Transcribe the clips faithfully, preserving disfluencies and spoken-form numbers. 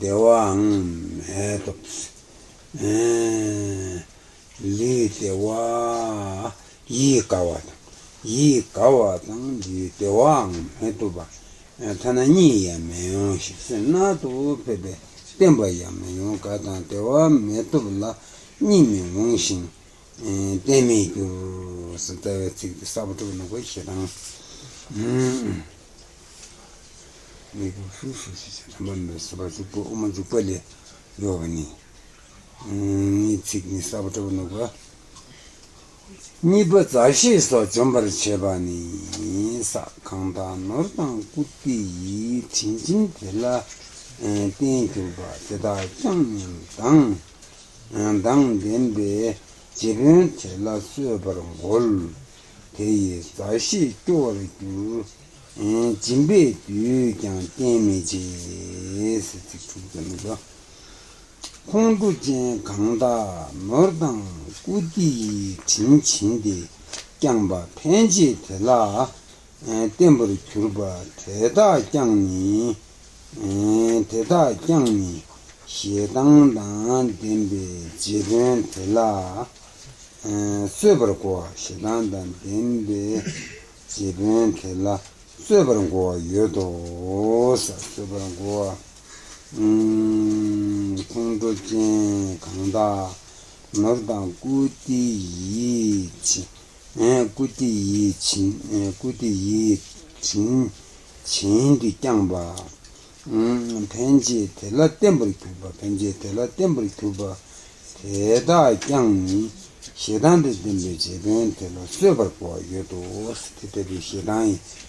dewa metops li dewa yi kawat yi kawat li dewa metoba tanani ya meon shikna tu pebe temba ya meon katan dewa metobla ni meon shin temi tu santave tik sabato no gocheran mm mi fufu si non soprattutto un giovane giovani mi cigni sabato no qua ni bazashi sto jombar chebani sa kanda nordan kutti cincin della tentu ba da chang dang dang denbe jeben chela super gol che zashi tu Jimbe più che un temige si tutta. Congo gen Kanda, Nordan, Gudi, Chin Chindi, Gamba, Penji, Tela, Temple Curba, Teda, Gianni, Teda, Gianni, Shedan, Dembe, Jiren, Tela, Superqua, Shedan, Dembe, Jiren, Tela. Superangua, io do, superangua, condo gen, canda, nordan, guti, yici, guti, yici, guti, yici, cindi, gamba, pengi, te la tembri cuba, pengi, te la tembri cuba, te da, gang, sedante, tembe, sedante, la superangua, io do, stetevi, sedante.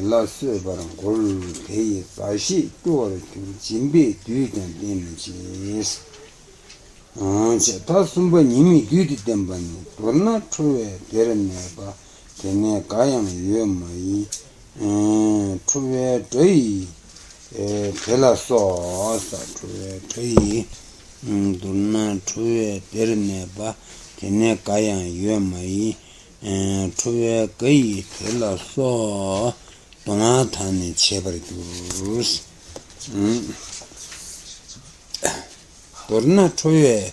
La super gol che facci tu Jimbe tu cantici non c'è tasumba nimi di tembani torna true derneba che ne caiam io mai eh true dei eh della so sta true dei torna true derneba che ne caiam io mai eh true dei della so Donatani Chebritus Torna Troye,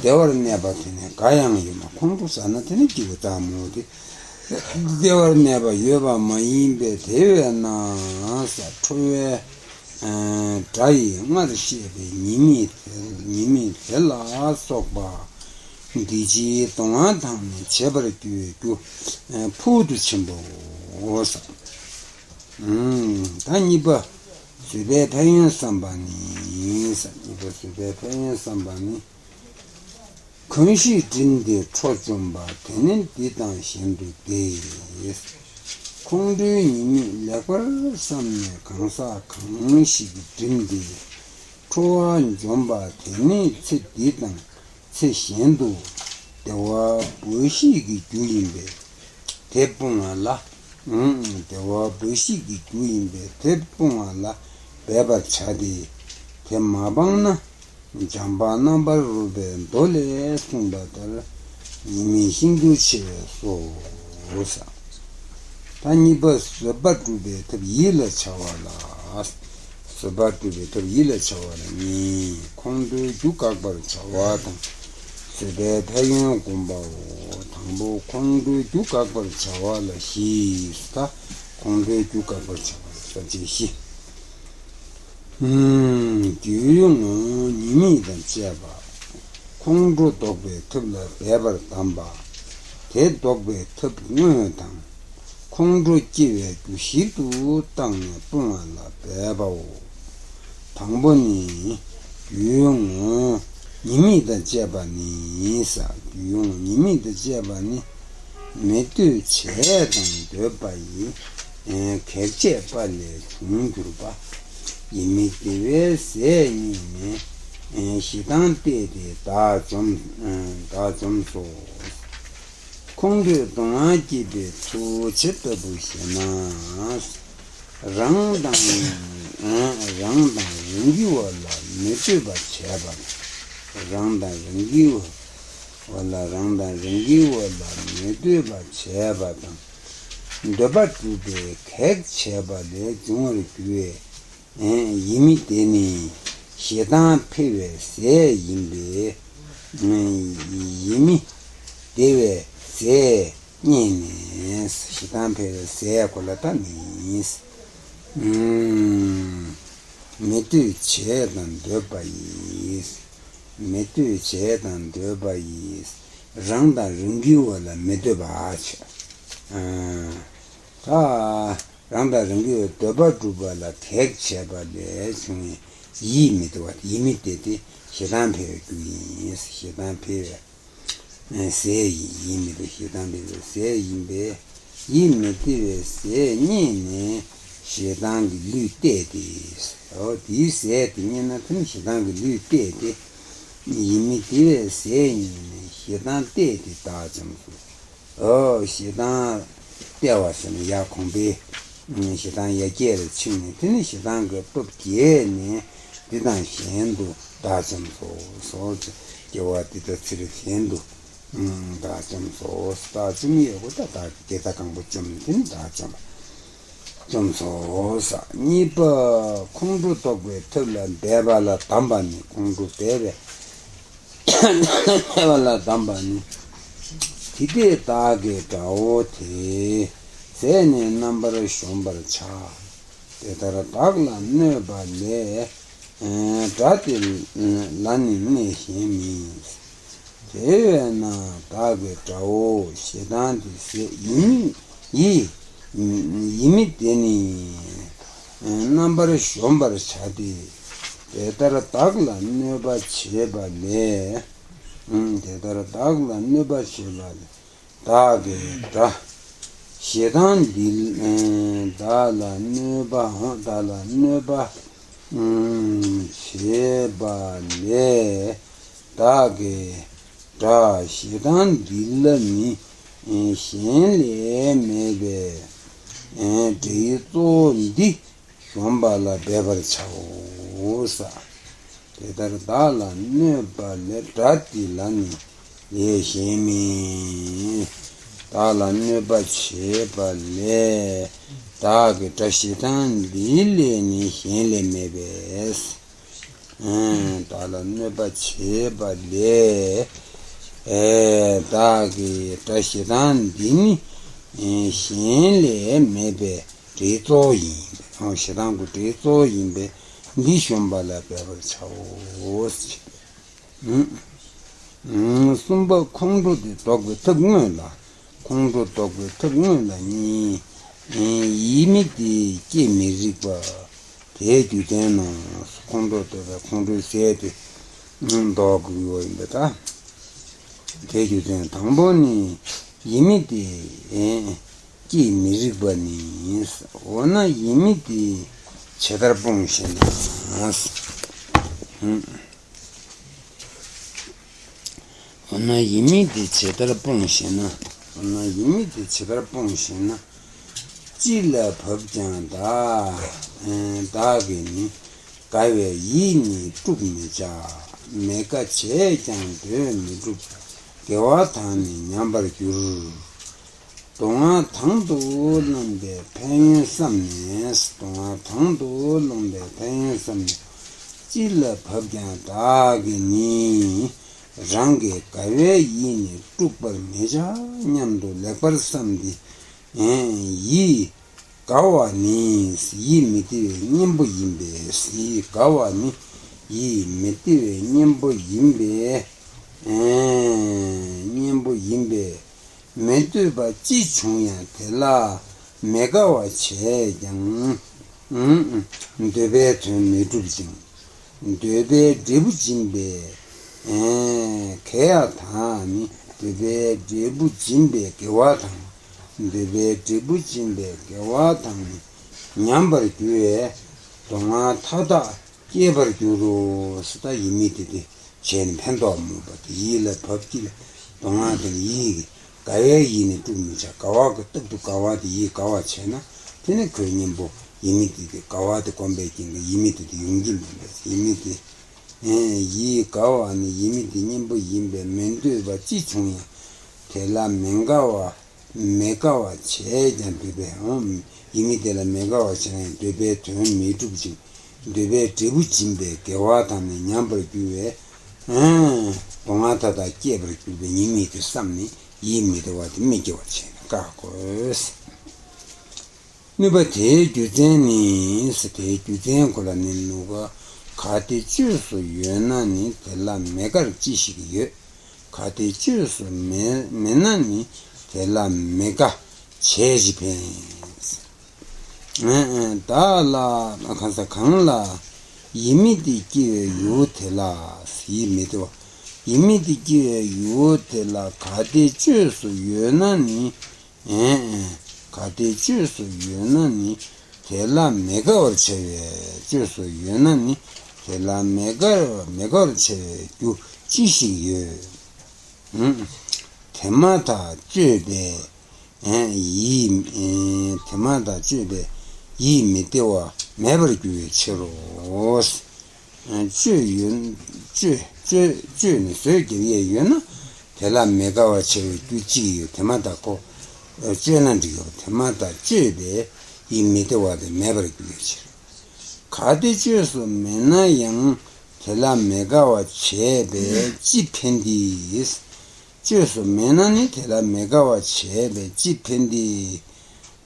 they were never in Gayam, you Macongus, and not any Gitamudi. They were never Yuba Maim, but here and as a Troye and Dai, Mothership, Nimit, Nimit, Hella, Soba, Digi, Donatani Chebritu, Pudu Chimbo. Mmm, Taniba, Subetayan Sambani, Saniba Subetayan Sambani. Kunshi Dindi Trozumba, Tenant Ditan Shindu Days. Kundu Nimi Leper Samne Kansa Kunshi Dindi. Troan Jumba, Tenant Sit Ditan, Sit Shindu. There were Bushi Guyimbe. Tepunala. Mm, there were bushy doing the Tepumala, Beba Chadi, Temabana, Jamba number Ruben, Dole, Sundata, Yimi Hindu chair, so Rosa. Tiny bus, the Batubet of Yilla Chavala, the Batubet of Yilla Chavala, me, Kondu, Dukabar Chawata, the Tayan Kumba. Bo quando tu cacca chavala si sta quando tu cacca chavala si mm dio no nimi da cheva quando dove tubla bever tamba te dove tub no tam quando chive tu si tu tang puma la bebao tamboni dio no Nimi da Jabani, sa, Yung Nimi da Jabani, Medu Chedan de Bai, and Kerche Pale, Mingruba, Yimitives, eh, Shetan Piwe Se Yimbe Yimi Dewe Se Nyenes Shetan Piwe Se Kolata Nis Metu Chetan Dopa Yis Metu Chetan Dopa Yis Rangda Rungiwa La Metu Bacha Rangda Rungiwa Dopa Duba La Tek Cheba De Yimit what imitated Shetampe is Shetampe say Yimit Shetampe say Yimbe Yimit say Nene Shetam Lutetis. Oh, you said Ninatin Shetam Lutet Yimit say Shetam Teti Tazam. Oh, Shetam Tewasam Yakombe Shetam Yaker Chin, Shetam Pupkiene. Didn't handle dozen souls, you are the three handle. Dozen souls starts me with a dark get a combuchum in Dacham. Some souls, Nipa, Kundu dog with Tula, Devala Tambani, Kundu Deve, Devala Tambani. He did target out a sane number of somber child. There are Tagla nearby there. Pratil Lani means Tevena Tabe Tao, Shedan to say Yi Yimitini number Shomber Shadi, Tetara Tagla, Nuba Cheba Le, Tetara Tagla, Nuba Cheba, Tabe Ta Shedan Dil Dala Nuba, Dala Nuba. Sheba le dage da shedan dilami shen le mebe dito di shombala beber chausa tedar dala neba le dati lani le shemi dala neba sheba le Tag Tashitan Lilini Hile Mebes Talaneba Cheba Le Tag Tashitan Dini Hile Mebe Tito Yimbe. Oh, Shirango Tito Yimbe Nishumbala Bever Chaos Sumba Kondo the dog with Tugmula Kondo dog with Tugmula. Imiti che mi ripa te tu tena secondo te secondo siete un dog io in beta te tu tena tamboni imiti e che mi ripa ni ona imiti c'è da buonissimo ona imiti c'è da buonissimo ona imiti c'è da buonissimo Chilla Pabjanda and Dagini Gaia Yini Tubinja Mega Chek and Dum Gewatani number you Dona Tandu Lumbe Pain Sumness Dona Tandu Lumbe Pain Sumness Chilla Pabjanda Gini Range Gaia Yini Tupper Meja Nyamdu Leper Sumdi. Yi Kawani, ye material nimbo yimbe, see Kawani, ye material nimbo yimbe, nimbo yimbe, metu by Chichunya Tela, Megawa Che, young, hm, the veteran medulging, the debujimbe, eh, Keatani, the debujimbe, Kewatan. Debe Tibuchimbe, Gawatam, Number Due, Tonga Tada, Kiever chiuso sta i mititi c'è in pendomo perché il papile domanda gli gaei ne tu mi c'ha cavato tu cavato i cava c'è na tiene che nimbo i mititi cavato con baking i mititi ungil i mititi eh i cava ne i mititi nimbo imbe mendu va ci c'unia te la mengawa megawa c'è giambe um i mititi la megawa c'è bebe tu mi tu deve tribucimbe che vada nel numero più è ah pomata da chi per più venimi che stanni yimi da vada mi che vada ca cos ne bate giudeni se te giuden con la nuova cate chiuso yenani della mega cicighe cate chiuso menani della mega cecipe dalla casa canla imiti che aiuta la si metto imiti che aiuta la cade giusto yunani eh cade giusto yunani che la mega orce giusto yunani che la mega mega orce più ci temata cede eh i temata cede 이 메테와 매버규의 체로 주윤 주주 주는 세계의 유나 대라 메가와 체의 규칙이 대마다고 주는 지요 대마다 주의 이 메테와 매버규의 체로 가디주스 메나양 대라 메가와 체의 지펜디스 주스 메나니 대라 메가와 체의 지펜디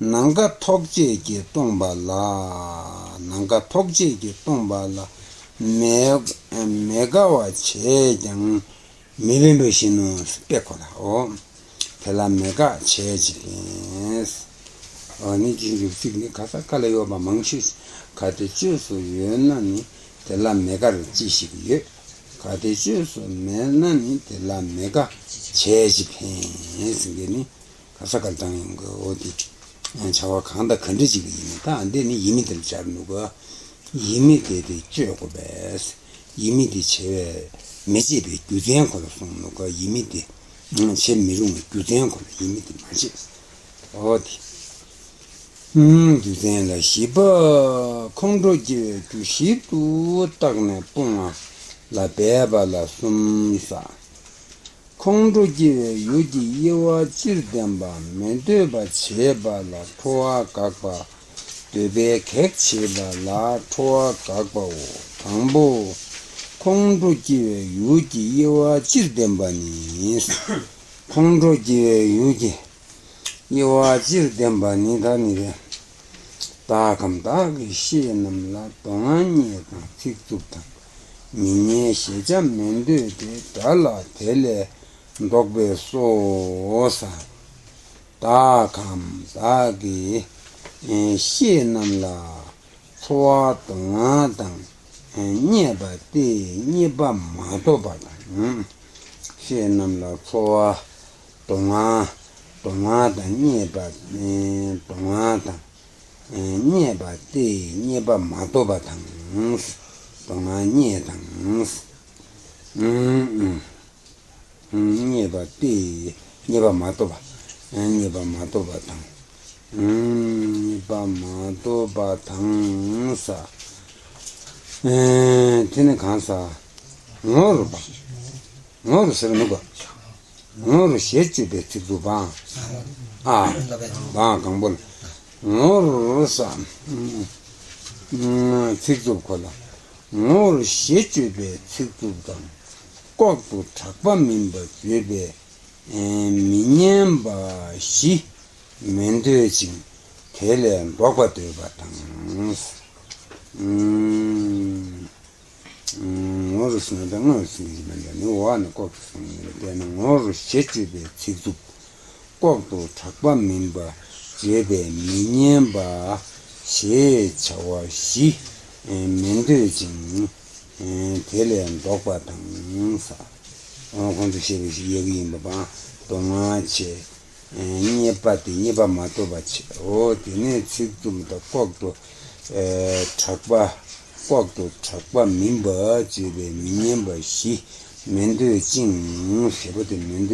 Nanga Tokje ki Tombala, Nanga Tokje ki Tombala, Megawa Che Jang, Mibimbishino Specola, O, Tela Mega Che Jens, Oniji Signi Casa Kalayoba Mangshis, Katichusu Yenani, Tela Mega Chishigi, Katichusu Menani, Tela Mega Che Jens, Gini, Casa Kaltango Odi. 저와 간다 건드지기 있다 안 되니 이미들 잡는가 이미들이 쥐고 베스 이미들이 제 매집이 규제한 걸로 쏜는가 이미들이 제 미룸이 규제한 걸로 이미들이 맞지 어디 음 규제한다 시바 공로지 규시도 딱네 뽕아 라베바라 숨사 공도지의 유지 이와 질된바 멘드바 제발라 토와 각바 되베 객체발라 토와 각바오 당보 공도지의 유지 이와 질된바니 공도지의 유지 이와 질된바니 다니래 다감다기 시에남라 동안이다 직접다 미네 시자 멘드데 달라 텔레 Dogbe sosa takam dagi she namla soa tangadang nyeba te nyeba matoba she namla soa tonga tongada nyeba tongada nyeba te nyeba matoba tang tonga nyetang Nyeba te, nyeba matoba, nyeba matoba tang, nyeba matoba tang sa, tene kansa, ngoru ba, ngoru sere nuga, ngoru shechu be tidu ba, a, ba kangbol, ngoru rosa, tidu kola, ngoru shechu be tidu tang, Kopu takpa mimba jebe minyemba shi mendo jing tele mbokwa doba tangs. Ngoru snada ngoru snada ni wana kopu snada dena ngoru shechebe tsikduk. Kopu takpa mimba jebe minyemba she chawa shi mendo jing tele mbokwa tangs. Quando si vede in papà, tomace, ne patti, ne pamato, o tenete tutto il cocco, trappa, quattro trappa mimba, ci de mimba, si, mendo, ci, si,